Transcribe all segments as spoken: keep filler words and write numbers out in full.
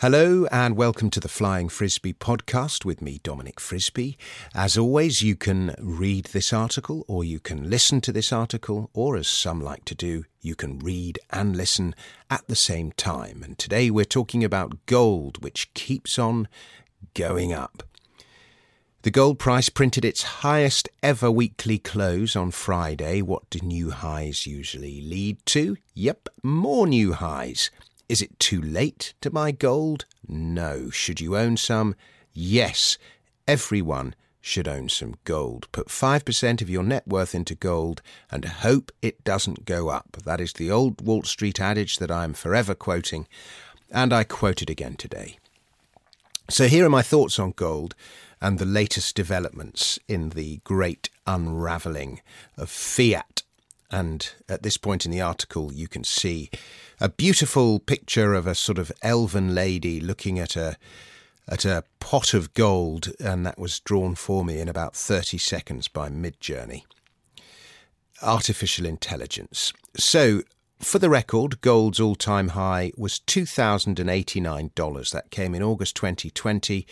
Hello and welcome to the Flying Frisbee podcast with me, Dominic Frisby. As always, you can read this article or you can listen to this article, or as some like to do, you can read and listen at the same time. And today we're talking about gold, which keeps on going up. The gold price printed its highest ever weekly close on Friday. What do new highs usually lead to? Yep, more new highs. Is it too late to buy gold? No. Should you own some? Yes. Everyone should own some gold. Put five percent of your net worth into gold and hope it doesn't go up. That is the old Wall Street adage that I'm forever quoting, and I quote it again today. So here are my thoughts on gold and the latest developments in the great unravelling of fiat. And at this point in the article, you can see a beautiful picture of a sort of elven lady looking at a at a pot of gold, and that was drawn for me in about thirty seconds by Midjourney. Artificial intelligence. So, for the record, gold's all-time high was two thousand eighty-nine dollars. That came in August twenty twenty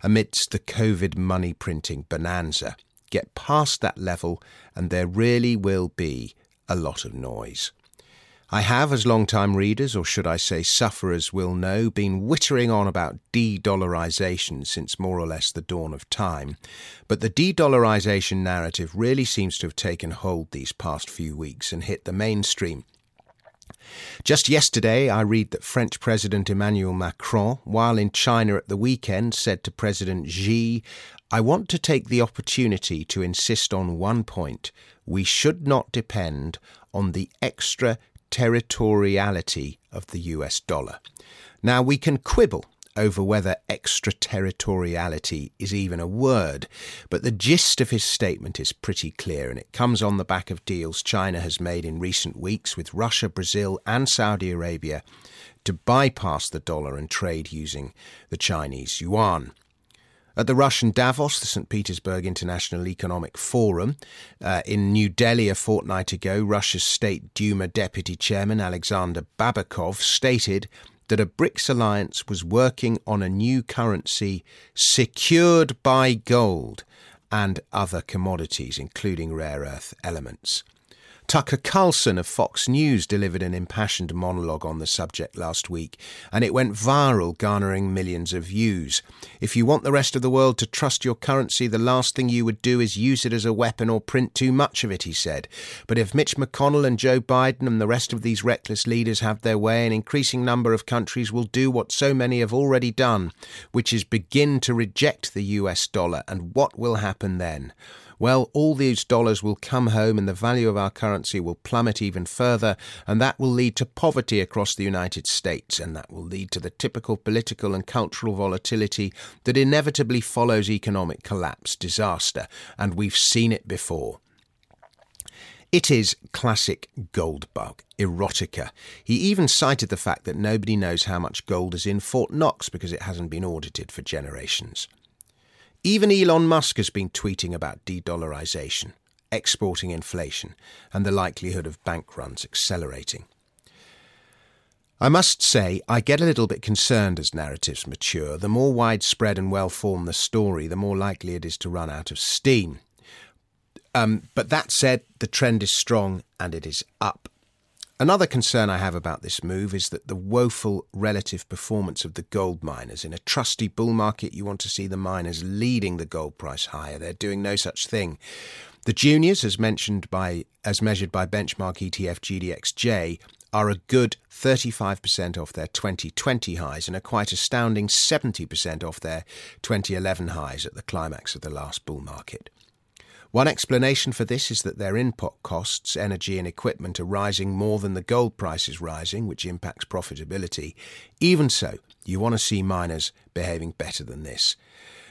amidst the COVID money printing bonanza. Get past that level and there really will be a lot of noise. I have, as long-time readers, or should I say sufferers, will know, been whittering on about de-dollarisation since more or less the dawn of time. But the de-dollarisation narrative really seems to have taken hold these past few weeks and hit the mainstream. Just yesterday, I read that French President Emmanuel Macron, while in China at the weekend, said to President Xi, "I want to take the opportunity to insist on one point. We should not depend on the extraterritoriality of the U S dollar." Now, we can quibble over whether extraterritoriality is even a word, but the gist of his statement is pretty clear, and it comes on the back of deals China has made in recent weeks with Russia, Brazil and Saudi Arabia to bypass the dollar and trade using the Chinese yuan. At the Russian Davos, the Saint Petersburg International Economic Forum, uh, in New Delhi a fortnight ago, Russia's State Duma Deputy Chairman Alexander Babakov stated that a BRICS alliance was working on a new currency secured by gold and other commodities, including rare earth elements. Tucker Carlson of Fox News delivered an impassioned monologue on the subject last week, and it went viral, garnering millions of views. If you want the rest of the world to trust your currency, the last thing you would do is use it as a weapon or print too much of it, he said. But if Mitch McConnell and Joe Biden and the rest of these reckless leaders have their way, an increasing number of countries will do what so many have already done, which is begin to reject the U S dollar. And what will happen then? Well, all these dollars will come home and the value of our currency will plummet even further, and that will lead to poverty across the United States, and that will lead to the typical political and cultural volatility that inevitably follows economic collapse, disaster, and we've seen it before. It is classic gold bug erotica. He even cited the fact that nobody knows how much gold is in Fort Knox because it hasn't been audited for generations. Even Elon Musk has been tweeting about de-dollarisation, exporting inflation, and the likelihood of bank runs accelerating. I must say, I get a little bit concerned as narratives mature. The more widespread and well-formed the story, the more likely it is to run out of steam. Um, but that said, the trend is strong and it is up. Another concern I have about this move is that the woeful relative performance of the gold miners. In a trusty bull market, you want to see the miners leading the gold price higher. They're doing no such thing. The juniors, as mentioned by, as measured by benchmark E T F G D X J, are a good thirty-five percent off their twenty twenty highs and a quite astounding seventy percent off their twenty eleven highs at the climax of the last bull market. One explanation for this is that their input costs, energy and equipment are rising more than the gold price is rising, which impacts profitability. Even so, you want to see miners behaving better than this.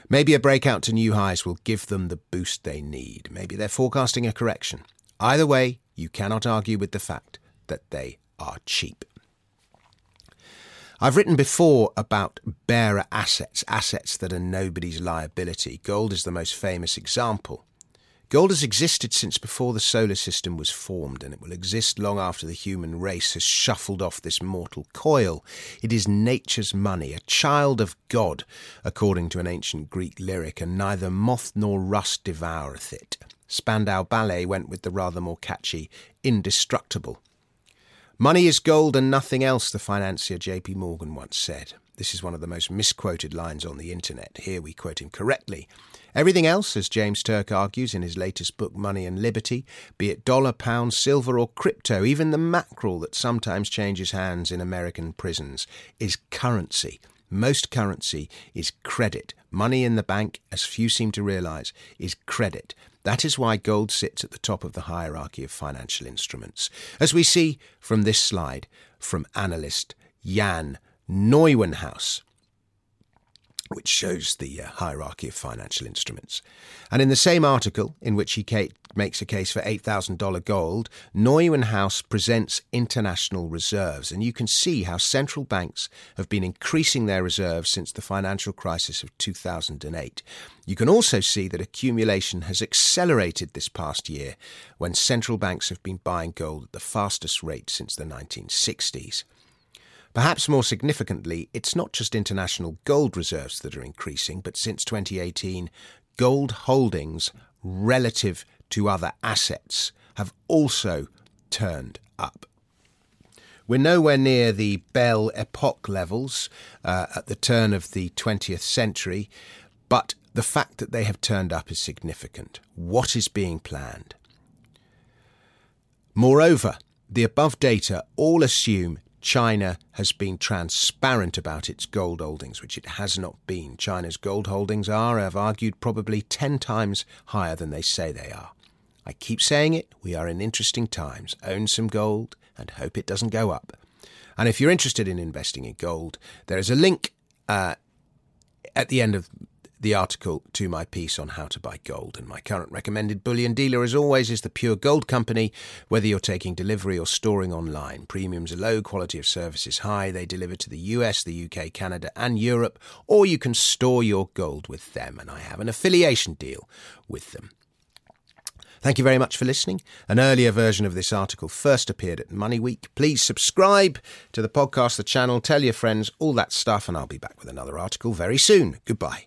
Maybe a breakout to new highs will give them the boost they need. Maybe they're forecasting a correction. Either way, you cannot argue with the fact that they are cheap. I've written before about bearer assets, assets that are nobody's liability. Gold is the most famous example. Gold has existed since before the solar system was formed, and it will exist long after the human race has shuffled off this mortal coil. It is nature's money, a child of God, according to an ancient Greek lyric, and neither moth nor rust devoureth it. Spandau Ballet went with the rather more catchy indestructible. Money is gold and nothing else, the financier J P. Morgan once said. This is one of the most misquoted lines on the internet. Here we quote him correctly. Everything else, as James Turk argues in his latest book, Money and Liberty, be it dollar, pound, silver or crypto, even the mackerel that sometimes changes hands in American prisons, is currency. Most currency is credit. Money in the bank, as few seem to realise, is credit. That is why gold sits at the top of the hierarchy of financial instruments. As we see from this slide, from analyst Jan Neuenhaus, which shows the uh, hierarchy of financial instruments. And in the same article, in which he ca- makes a case for eight thousand dollars gold, Neuenhaus presents international reserves, and you can see how central banks have been increasing their reserves since the financial crisis of two thousand eight. You can also see that accumulation has accelerated this past year, when central banks have been buying gold at the fastest rate since the nineteen sixties. Perhaps more significantly, it's not just international gold reserves that are increasing, but since twenty eighteen, gold holdings relative to other assets have also turned up. We're nowhere near the Belle Époque levels uh, at the turn of the twentieth century, but the fact that they have turned up is significant. What is being planned? Moreover, the above data all assume China has been transparent about its gold holdings, which it has not been. China's gold holdings are, I've argued, probably ten times higher than they say they are. I keep saying it, we are in interesting times. Own some gold and hope it doesn't go up. And if you're interested in investing in gold, there is a link uh, at the end of the article to my piece on how to buy gold. And my current recommended bullion dealer, as always, is the Pure Gold Company. Whether you're taking delivery or storing online, premiums are low, quality of service is high. They deliver to the U S, the U K, Canada and Europe, or you can store your gold with them. And I have an affiliation deal with them. Thank you very much for listening. An earlier version of this article first appeared at Money Week. Please subscribe to the podcast, the channel, tell your friends, all that stuff. And I'll be back with another article very soon. Goodbye.